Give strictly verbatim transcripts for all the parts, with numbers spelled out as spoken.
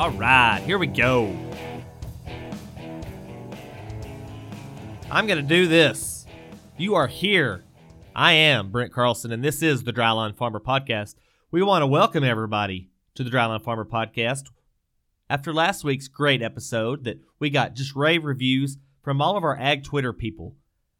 All right, here we go. I'm going to do this. You are here. I am Brent Carlson, and this is the Dryline Farmer Podcast. We want to welcome everybody to the Dryline Farmer Podcast. After last week's great episode that we got just rave reviews from all of our ag Twitter people,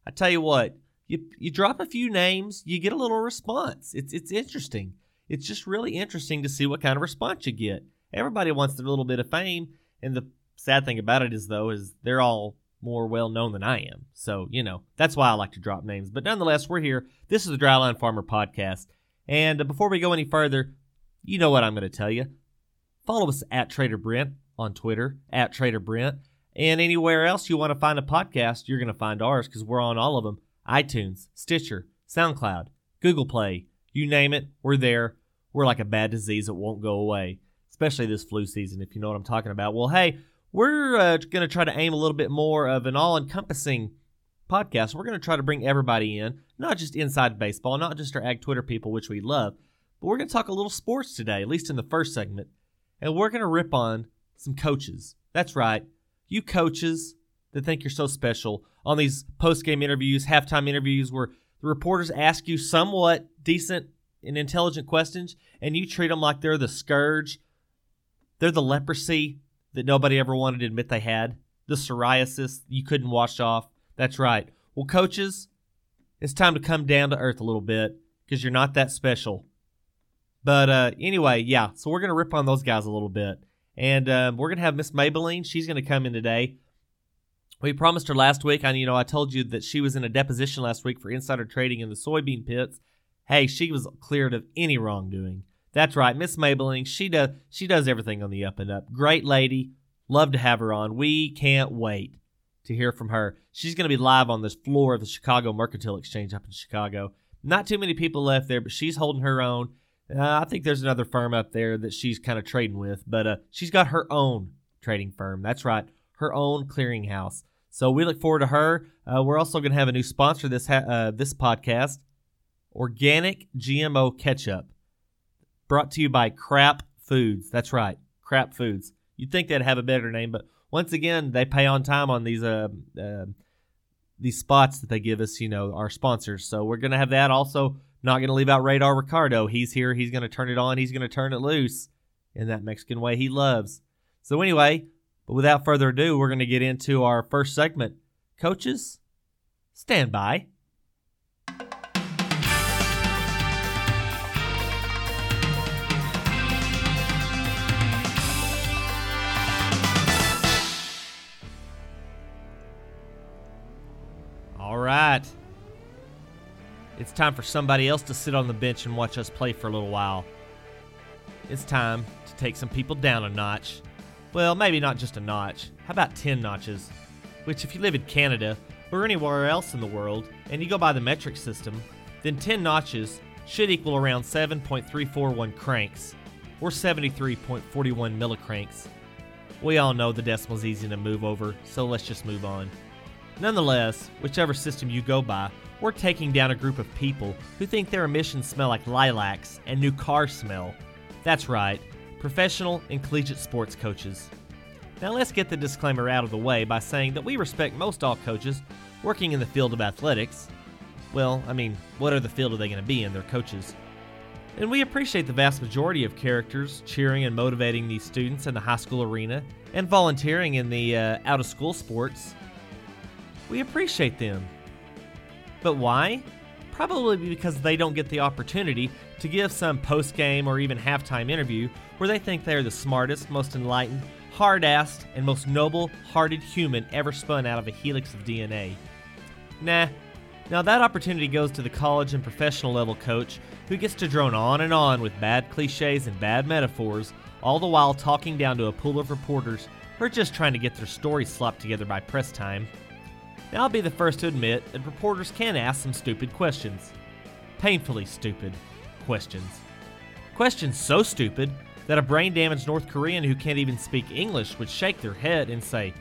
I tell you what, you you drop a few names, you get a little response. It's it's interesting. It's just really interesting to see what kind of response you get. Everybody wants a little bit of fame, and the sad thing about it is, though, is they're all more well-known than I am. So, you know, that's why I like to drop names. But nonetheless, we're here. This is the Dryline Farmer Podcast. And before we go any further, you know what I'm going to tell you. Follow us at Trader Brent on Twitter, at Trader Brent. And anywhere else you want to find a podcast, you're going to find ours because we're on all of them. iTunes, Stitcher, SoundCloud, Google Play, you name it, we're there. We're like a bad disease that won't go away, especially this flu season, if you know what I'm talking about. Well, hey, we're uh, going to try to aim a little bit more of an all-encompassing podcast. We're going to try to bring everybody in, not just inside baseball, not just our ag Twitter people, which we love, but we're going to talk a little sports today, at least in the first segment, and we're going to rip on some coaches. That's right. You coaches that think you're so special on these post-game interviews, halftime interviews, where the reporters ask you somewhat decent and intelligent questions, and you treat them like they're the scourge. They're the leprosy that nobody ever wanted to admit they had. The psoriasis you couldn't wash off. That's right. Well, coaches, it's time to come down to earth a little bit because you're not that special. But uh, anyway, yeah, so we're going to rip on those guys a little bit. And um, we're going to have Miss Maybelline. She's going to come in today. We promised her last week. I, you know, I told you that she was in a deposition last week for insider trading in the soybean pits. Hey, she was cleared of any wrongdoing. That's right, Miss Maybelline, she does she does everything on the up and up. Great lady. Love to have her on. We can't wait to hear from her. She's going to be live on this floor of the Chicago Mercantile Exchange up in Chicago. Not too many people left there, but she's holding her own. Uh, I think there's another firm up there that she's kind of trading with, but uh, she's got her own trading firm. That's right, her own clearinghouse. So we look forward to her. Uh, we're also going to have a new sponsor this ha- uh, this podcast, Organic G M O Ketchup. Brought to you by Crap Foods. That's right, Crap Foods. You'd think they'd have a better name, but once again, they pay on time on these uh, uh, these spots that they give us, you know, our sponsors. So we're going to have that. Also, not going to leave out Radar Ricardo. He's here. He's going to turn it on. He's going to turn it loose in that Mexican way he loves. So anyway, but without further ado, we're going to get into our first segment. Coaches, stand by. Right. It's time for somebody else to sit on the bench and watch us play for a little while. It's time to take some people down a notch. Well, maybe not just a notch. How about ten notches? Which, if you live in Canada or anywhere else in the world and you go by the metric system, then ten notches should equal around seven point three four one cranks or seventy-three point four one millicranks. We all know the decimal's easy to move over, so let's just move on. Nonetheless, whichever system you go by, we're taking down a group of people who think their emissions smell like lilacs and new cars smell. That's right, professional and collegiate sports coaches. Now let's get the disclaimer out of the way by saying that we respect most all coaches working in the field of athletics. Well, I mean, what other field are they going to be in? They're coaches. And we appreciate the vast majority of characters cheering and motivating these students in the high school arena and volunteering in the uh, out-of-school sports. We appreciate them. But why? Probably because they don't get the opportunity to give some post-game or even halftime interview where they think they are the smartest, most enlightened, hard-assed, and most noble-hearted human ever spun out of a helix of D N A. Nah. Now that opportunity goes to the college and professional level coach who gets to drone on and on with bad cliches and bad metaphors, all the while talking down to a pool of reporters who are just trying to get their story slopped together by press time. Now, I'll be the first to admit that reporters can ask some stupid questions. Painfully stupid questions. Questions so stupid that a brain-damaged North Korean who can't even speak English would shake their head and say,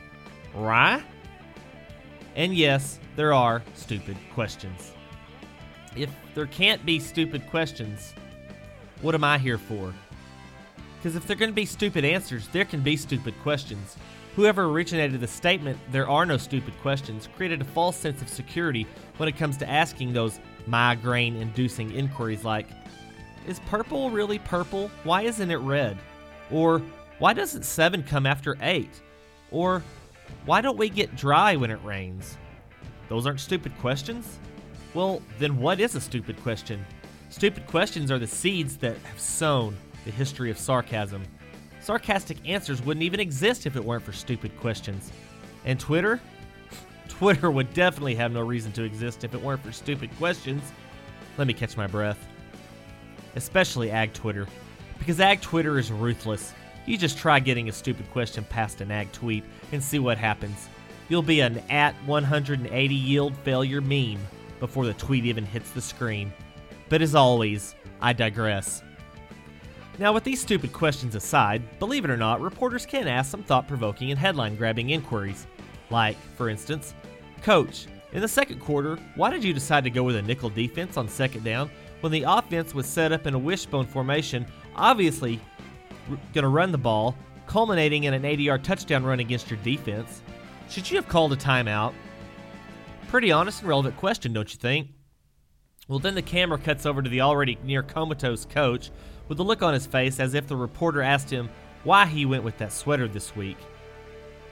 "Why?" And yes, there are stupid questions. If there can't be stupid questions, what am I here for? Because if they're going to be stupid answers, there can be stupid questions. Whoever originated the statement, "There are no stupid questions," created a false sense of security when it comes to asking those migraine-inducing inquiries like, "Is purple really purple? Why isn't it red?" Or, "Why doesn't seven come after eight?" Or, "Why don't we get dry when it rains?" Those aren't stupid questions? Well, then what is a stupid question? Stupid questions are the seeds that have sown the history of sarcasm. Sarcastic answers wouldn't even exist if it weren't for stupid questions. And Twitter? Twitter would definitely have no reason to exist if it weren't for stupid questions. Let me catch my breath. Especially Ag Twitter. Because Ag Twitter is ruthless. You just try getting a stupid question past an ag tweet and see what happens. You'll be an at one hundred eighty yield failure meme before the tweet even hits the screen. But as always, I digress. Now, with these stupid questions aside, believe it or not, reporters can ask some thought-provoking and headline-grabbing inquiries. Like, for instance, "Coach, in the second quarter, why did you decide to go with a nickel defense on second down when the offense was set up in a wishbone formation, obviously going to run the ball, culminating in an eighty-yard touchdown run against your defense? Should you have called a timeout?" Pretty honest and relevant question, don't you think? Well, then the camera cuts over to the already near comatose coach with a look on his face as if the reporter asked him why he went with that sweater this week.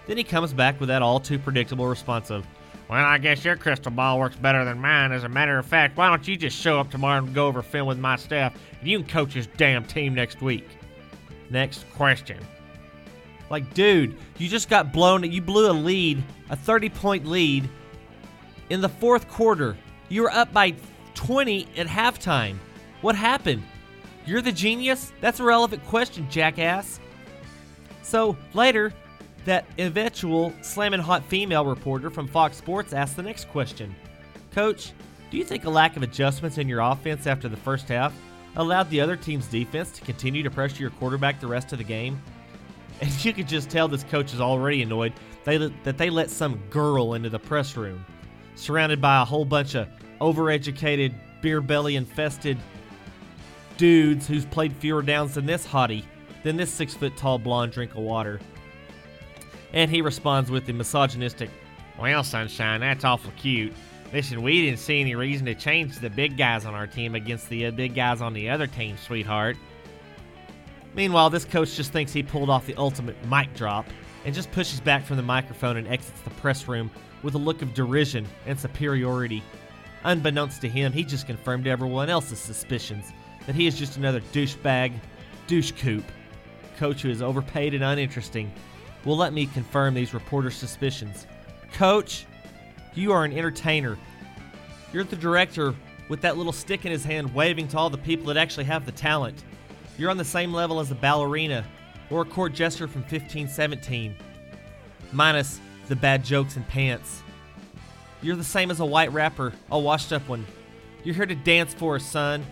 Then he comes back with that all too predictable response of, "Well, I guess your crystal ball works better than mine. As a matter of fact, why don't you just show up tomorrow and go over film with my staff and you can coach this damn team next week?" Next question. Like, dude, you just got blown. You blew a lead, a thirty-point lead in the fourth quarter. You were up by twenty at halftime. What happened? You're the genius? That's a relevant question, jackass. So later, that eventual slamming hot female reporter from Fox Sports asked the next question. "Coach, do you think a lack of adjustments in your offense after the first half allowed the other team's defense to continue to pressure your quarterback the rest of the game?" And you could just tell this coach is already annoyed they, that they let some girl into the press room, surrounded by a whole bunch of overeducated, beer-belly-infested dudes who's played fewer downs than this hottie, than this six-foot-tall blonde drink of water. And he responds with the misogynistic, "Well, sunshine, that's awful cute. Listen, we didn't see any reason to change the big guys on our team against the big guys on the other team, sweetheart." Meanwhile, this coach just thinks he pulled off the ultimate mic drop and just pushes back from the microphone and exits the press room with a look of derision and superiority. Unbeknownst to him, he just confirmed everyone else's suspicions that he is just another douchebag, douchecoop, coach who is overpaid and uninteresting. Well, let me confirm these reporters' suspicions. "Coach, you are an entertainer. You're the director with that little stick in his hand waving to all the people that actually have the talent. You're on the same level as a ballerina or a court jester from fifteen seventeen, minus the bad jokes and pants. You're the same as a white rapper, a washed-up one. You're here to dance for us, son.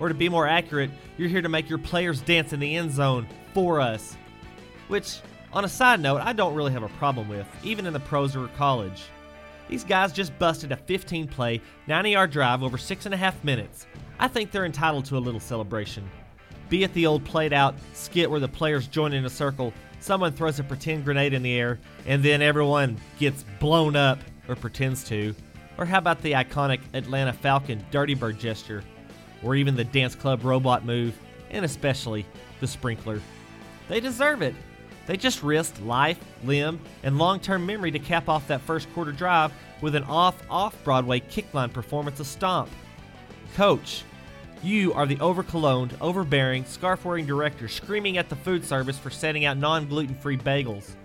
Or to be more accurate, you're here to make your players dance in the end zone for us." Which, on a side note, I don't really have a problem with, even in the pros or college. These guys just busted a fifteen-play, ninety-yard drive over six and a half minutes. I think they're entitled to a little celebration. Be it the old played-out skit where the players join in a circle, someone throws a pretend grenade in the air, and then everyone gets blown up, or pretends to. Or how about the iconic Atlanta Falcon Dirty Bird gesture, or even the dance club robot move, and especially the sprinkler. They deserve it. They just risked life, limb, and long-term memory to cap off that first quarter drive with an off-off-Broadway kickline performance of Stomp. "Coach, you are the overcologned, overbearing, scarf-wearing director screaming at the food service for setting out non-gluten-free bagels.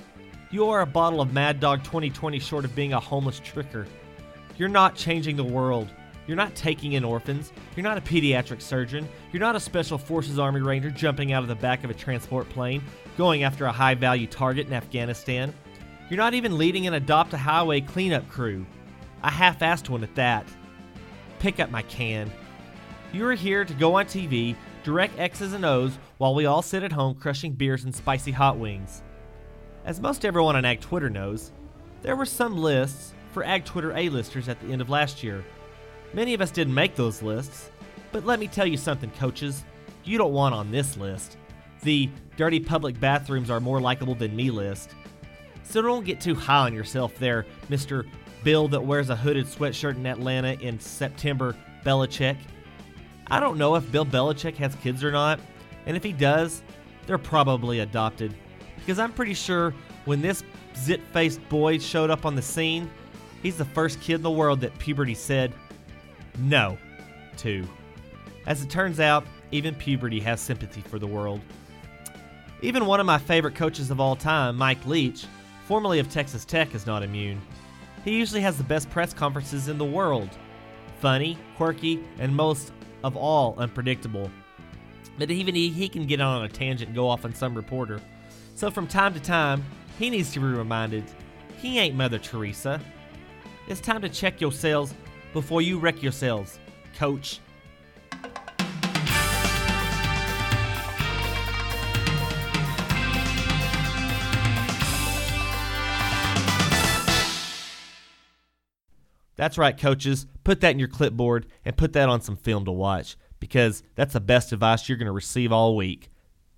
You are a bottle of Mad Dog twenty twenty short of being a homeless tricker. You're not changing the world. You're not taking in orphans. You're not a pediatric surgeon. You're not a Special Forces Army Ranger jumping out of the back of a transport plane, going after a high-value target in Afghanistan. You're not even leading an adopt-a-highway cleanup crew. A half-assed one at that. Pick up my can. You are here to go on T V, direct X's and O's, while we all sit at home crushing beers and spicy hot wings." As most everyone on Ag Twitter knows, there were some lists for Ag Twitter A-listers at the end of last year. Many of us didn't make those lists, but let me tell you something, coaches. You don't want on this list. the dirty public bathrooms are more likable than me list. So don't get too high on yourself there, Mister Bill that wears a hooded sweatshirt in Atlanta in September, Belichick. I don't know if Bill Belichick has kids or not, and if he does, they're probably adopted. Because I'm pretty sure when this zit-faced boy showed up on the scene, he's the first kid in the world that puberty said no to. As it turns out, even puberty has sympathy for the world. Even one of my favorite coaches of all time, Mike Leach, formerly of Texas Tech, is not immune. He usually has the best press conferences in the world. Funny, quirky, and most of all, unpredictable. But even he, he can get on a tangent and go off on some reporter. So from time to time, he needs to be reminded, he ain't Mother Teresa. It's time to check yourselves before you wreck yourselves, coach. That's right, coaches. Put that in your clipboard and put that on some film to watch, because that's the best advice you're going to receive all week,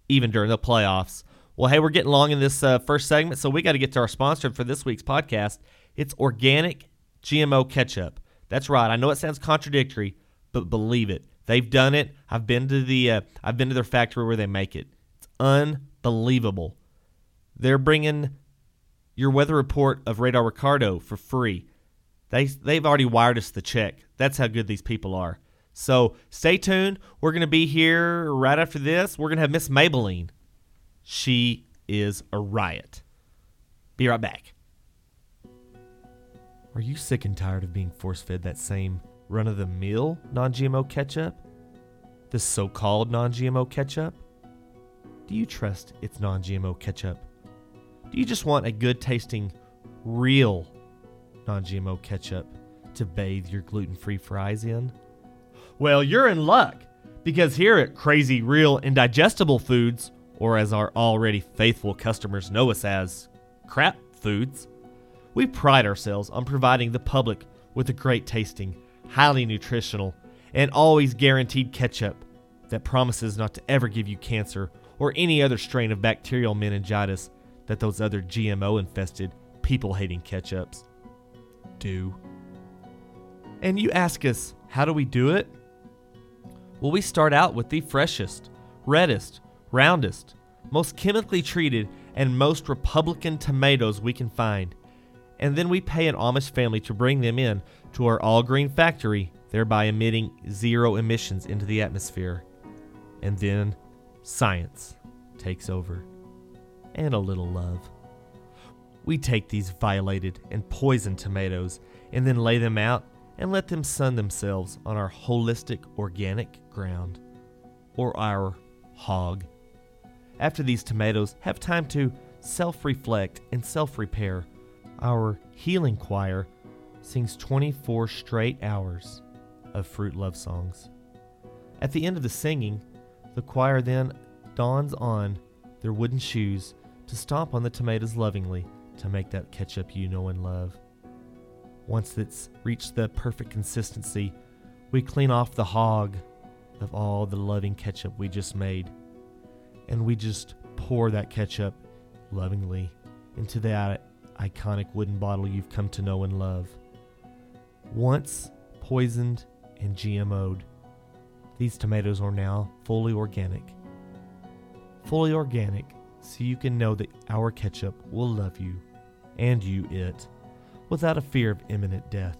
even during the playoffs. Well, hey, we're getting long in this uh, first segment, so we got to get to our sponsor for this week's podcast. It's Organic G M O Ketchup. That's right. I know it sounds contradictory, but believe it, they've done it. I've been to the uh, I've been to their factory where they make it. It's unbelievable. They're bringing your weather report of Radar Ricardo for free. They, they've already wired us the check. That's how good these people are. So stay tuned. We're going to be here right after this. We're going to have Miss Maybelline. She is a riot. Be right back. Are you sick and tired of being force-fed that same run-of-the-mill non-G M O ketchup? The so-called non-G M O ketchup? Do you trust it's non-G M O ketchup? Do you just want a good-tasting, real non-G M O ketchup to bathe your gluten-free fries in? Well, you're in luck, because here at Crazy Real Indigestible Foods, or as our already faithful customers know us as, Crap Foods, we pride ourselves on providing the public with a great-tasting, highly nutritional, and always guaranteed ketchup that promises not to ever give you cancer or any other strain of bacterial meningitis that those other G M O-infested, people-hating ketchups do. And you ask us, how do we do it? Well, we start out with the freshest, reddest, roundest, most chemically treated, and most Republican tomatoes we can find. And then we pay an Amish family to bring them in to our all-green factory, thereby emitting zero emissions into the atmosphere. And then science takes over. And a little love. We take these violated and poisoned tomatoes and then lay them out and let them sun themselves on our holistic organic ground, or our hog. After these tomatoes have time to self-reflect and self-repair, our healing choir sings twenty-four straight hours of fruit love songs. At the end of the singing, the choir then dons on their wooden shoes to stomp on the tomatoes lovingly to make that ketchup you know and love. Once it's reached the perfect consistency, we clean off the hog of all the loving ketchup we just made, and we just pour that ketchup lovingly into that iconic wooden bottle you've come to know and love. Once poisoned and G M O'd, these tomatoes are now fully organic. Fully organic, so you can know that our ketchup will love you, and you it, without a fear of imminent death.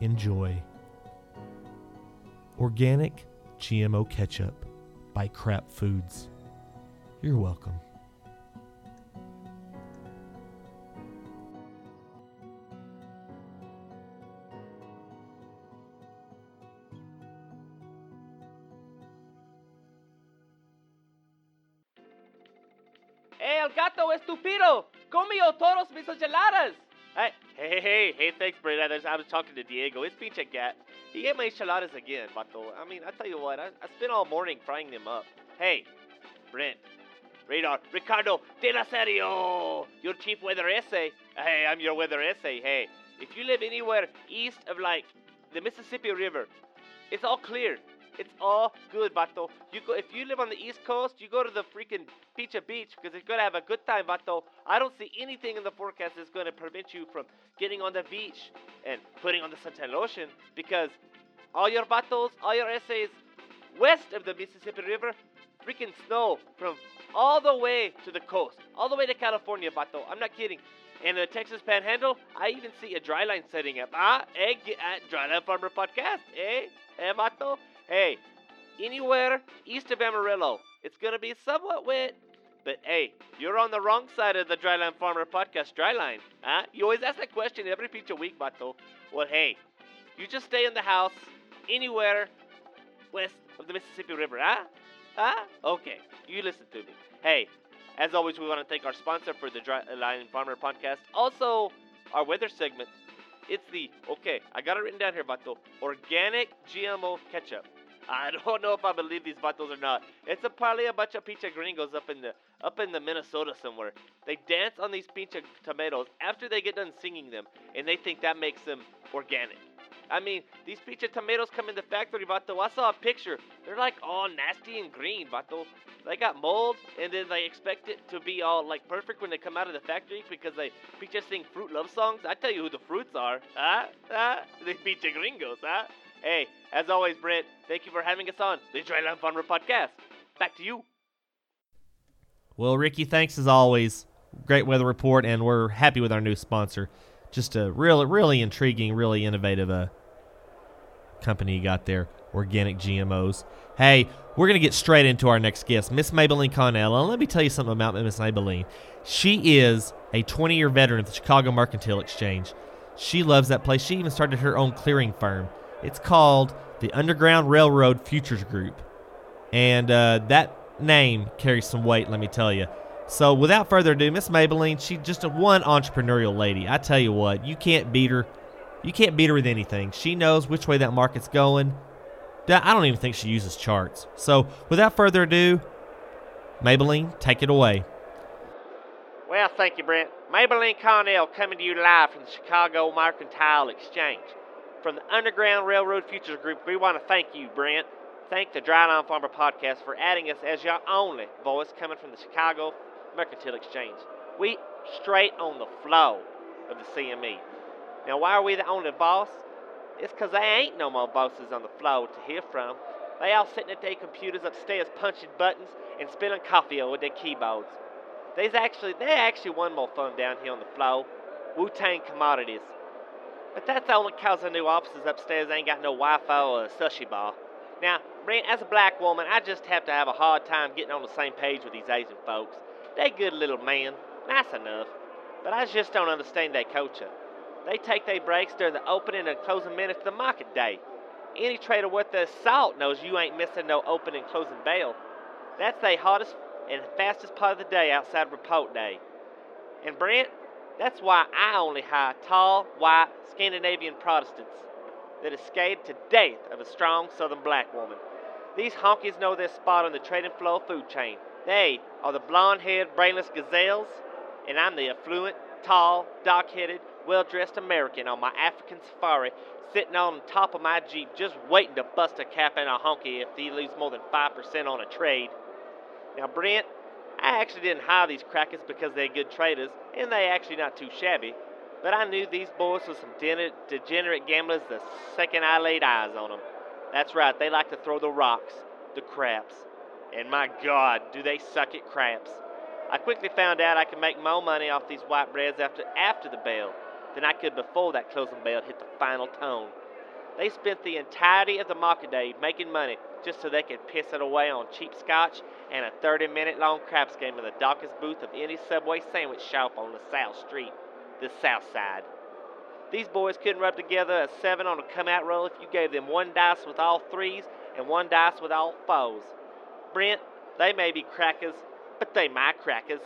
Enjoy. Organic G M O Ketchup by Crap Foods. You're welcome. El gato estupido, comió todos mis enchiladas. Hey, hey, hey, hey, thanks, Brent. I, I was talking to Diego. It's pinche gat. He ate my enchiladas again, vato. I mean, I tell you what, I, I spent all morning frying them up. Hey, Brent, Radar, Ricardo, de la Serio, your chief weather essay. Hey, I'm your weather essay. Hey, if you live anywhere east of, like, the Mississippi River, it's all clear. It's all good, vato. You go, if you live on the East Coast, you go to the freaking Pizza Beach because you're going to have a good time, vato. I don't see anything in the forecast that's going to prevent you from getting on the beach and putting on the suntan lotion because all your vatos, all your essays west of the Mississippi River, freaking snow from all the way to the coast, all the way to California, vato. I'm not kidding. And the Texas Panhandle, I even see a dry line setting up. Ah, egg at Dryline Farmer Podcast, eh? Eh, vato? Hey, anywhere east of Amarillo, it's going to be somewhat wet. But, hey, you're on the wrong side of the Dryline Farmer Podcast Dryline. Huh? You always ask that question every pinch of week, vato. Well, hey, you just stay in the house anywhere west of the Mississippi River, huh? Huh? Okay, you listen to me. Hey, as always, we want to thank our sponsor for the Dryline Farmer Podcast. Also, our weather segment. It's the, okay, I got it written down here, vato, Organic G M O Ketchup. I don't know if I believe these vatos or not. It's a, probably a bunch of pincha gringos up in the up in the Minnesota somewhere. They dance on these pincha tomatoes after they get done singing them, and they think that makes them organic. I mean, these pincha tomatoes come in the factory, vato. I saw a picture. They're like all nasty and green, vato. They got mold, and then they expect it to be all like perfect when they come out of the factory because they pincha sing fruit love songs. I tell you who the fruits are, huh? Huh? The pincha gringos, huh? Hey, as always, Brent, thank you for having us on the Dryland Farmer Podcast. Back to you. Well, Ricky, thanks as always. Great weather report, and we're happy with our new sponsor. Just a real, really intriguing, really innovative uh, company you got there, Organic G M Os. Hey, we're going to get straight into our next guest, Miss Maybelline Connell. And let me tell you something about Miss Maybelline. She is a twenty-year veteran of the Chicago Mercantile Exchange. She loves that place. She even started her own clearing firm. It's called the Underground Railroad Futures Group. And uh, that name carries some weight, let me tell you. So without further ado, Miss Maybelline, she's just a one entrepreneurial lady. I tell you what, you can't beat her. You can't beat her with anything. She knows which way that market's going. I don't even think she uses charts. So without further ado, Maybelline, take it away. Well, thank you, Brent. Maybelline Connell coming to you live from the Chicago Mercantile Exchange. From the Underground Railroad Futures Group, we want to thank you, Brent. Thank the Dryline Farmer Podcast for adding us as your only voice coming from the Chicago Mercantile Exchange. We straight on the flow of the C M E. Now, why are we the only boss? It's because there ain't no more bosses on the flow to hear from. They all sitting at their computers upstairs punching buttons and spilling coffee over their keyboards. There's actually, there's actually one more firm down here on the flow, Wu-Tang Commodities. But that's only because the new offices upstairs ain't got no Wi-Fi or a sushi bar. Now, Brent, as a black woman, I just have to have a hard time getting on the same page with these Asian folks. They good little men, nice enough, but I just don't understand their culture. They take their breaks during the opening and closing minutes of the market day. Any trader worth their salt knows you ain't missing no opening and closing bell. That's their hardest and fastest part of the day outside report day. And Brent, that's why I only hire tall, white, Scandinavian Protestants that are scared to death of a strong southern black woman. These honkies know their spot on the trading floor food chain. They are the blonde-haired, brainless gazelles, and I'm the affluent, tall, dark-headed, well-dressed American on my African safari sitting on top of my Jeep just waiting to bust a cap in a honky if he leaves more than five percent on a trade. Now, Brent, I actually didn't hire these crackers because they're good traders, and they actually not too shabby. But I knew these boys were some de- degenerate gamblers the second I laid eyes on them. That's right, they like to throw the rocks, the craps. And my God, do they suck at craps. I quickly found out I could make more money off these white breads after, after the bell than I could before that closing bell hit the final tone. They spent the entirety of the market day making money just so they could piss it away on cheap scotch and a thirty-minute long craps game in the darkest booth of any Subway sandwich shop on the South Street, the South Side. These boys couldn't rub together a seven on a come-out roll if you gave them one dice with all threes and one dice with all fours. Brent, they may be crackers, but they my crackers.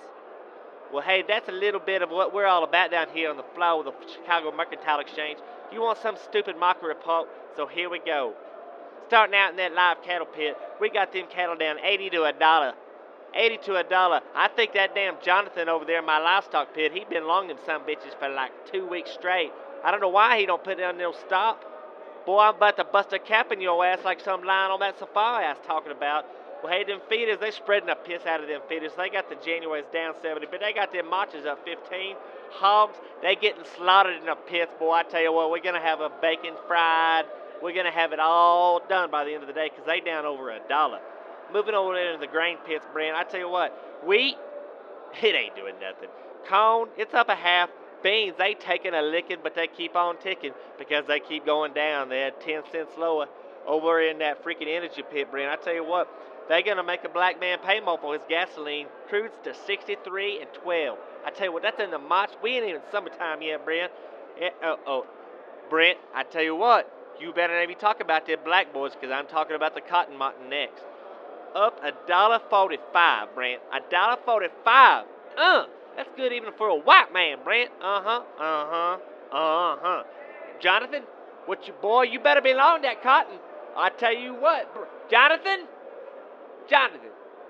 Well, hey, that's a little bit of what we're all about down here on the floor of the Chicago Mercantile Exchange. You want some stupid market report, so here we go. Starting out in that live cattle pit, we got them cattle down eighty to a dollar. eighty to a dollar. I think that damn Jonathan over there in my livestock pit, he been long them some bitches for like two weeks straight. I don't know why he don't put down no stop. Boy, I'm about to bust a cap in your ass like some lion on that safari I was talking about. Well, hey, them feeders, they spreading the piss out of them feeders. They got the Januaries down seventy, but they got them Marches up fifteen. Hogs, they getting slaughtered in the pits. Boy, I tell you what, we're going to have a bacon fried. We're going to have it all done by the end of the day because they down over a dollar. Moving over there to the grain pits, Brent, I tell you what, wheat, it ain't doing nothing. Corn, it's up a half. Beans, they taking a licking, but they keep on ticking because they keep going down. They're ten cents lower over in that freaking energy pit, Brent. I tell you what, they're going to make a black man pay more for his gasoline. Crude's to sixty-three and twelve. I tell you what, that's in the March. We ain't even summertime yet, Brent. It, oh, oh, Brent, I tell you what, you better not be talking about them black boys because I'm talking about the cotton mutton next. Up a dollar forty-five, Brent. a dollar forty-five. Uh, that's good even for a white man, Brent. Uh-huh, uh-huh, uh-huh. Jonathan, what you, boy, you better be long that cotton. I tell you what, bro. Jonathan, Jonathan,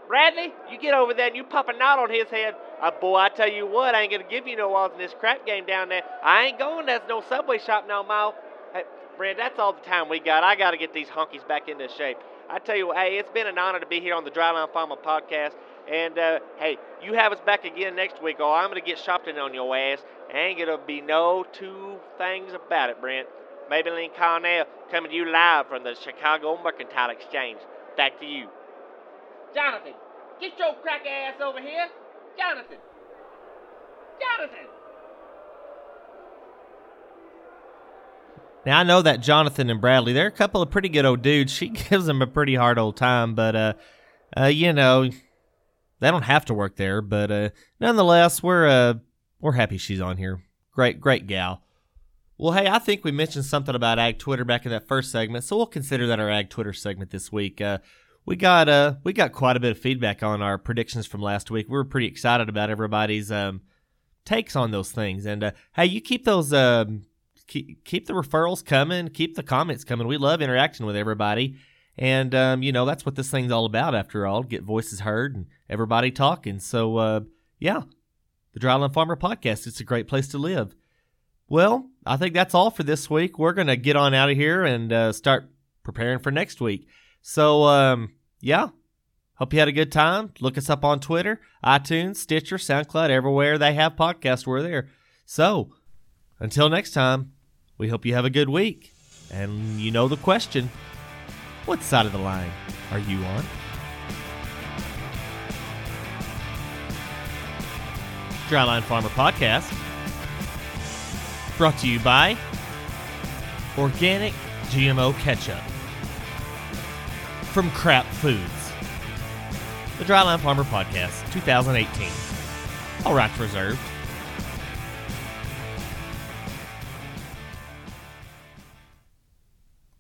Bradley, you get over there and you pop a knot on his head. Uh, boy, I tell you what, I ain't going to give you no walls in this crap game down there. I ain't going, there's no Subway shop no more. Hey, Brent, that's all the time we got. I got to get these honkies back into shape. I tell you what, hey, it's been an honor to be here on the Dryline Farmer Podcast. And, uh, hey, you have us back again next week, or I'm going to get shopping on your ass. There ain't going to be no two things about it, Brent. Maybelline Connell coming to you live from the Chicago Mercantile Exchange. Back to you. Jonathan, get your crack ass over here. Jonathan. Jonathan. Now, I know that Jonathan and Bradley, they're a couple of pretty good old dudes. She gives them a pretty hard old time, but, uh, uh, you know, they don't have to work there. But uh, nonetheless, we're uh, we're happy she's on here. Great, great gal. Well, hey, I think we mentioned something about Ag Twitter back in that first segment, so we'll consider that our Ag Twitter segment this week. Uh, we got uh, we got quite a bit of feedback on our predictions from last week. We were pretty excited about everybody's um, takes on those things. And, uh, hey, you keep those... Um, Keep the referrals coming. Keep the comments coming. We love interacting with everybody. And, um, you know, that's what this thing's all about, after all. Get voices heard and everybody talking. So, uh, yeah, the Dryland Farmer Podcast, it's a great place to live. Well, I think that's all for this week. We're going to get on out of here and uh, start preparing for next week. So, um, yeah, hope you had a good time. Look us up on Twitter, iTunes, Stitcher, SoundCloud, everywhere they have podcasts, we're there. So, until next time. We hope you have a good week. And you know the question. What side of the line are you on? Dryline Farmer Podcast. Brought to you by Organic G M O Ketchup. From Crap Foods. The Dryline Farmer Podcast, twenty eighteen. All rights reserved.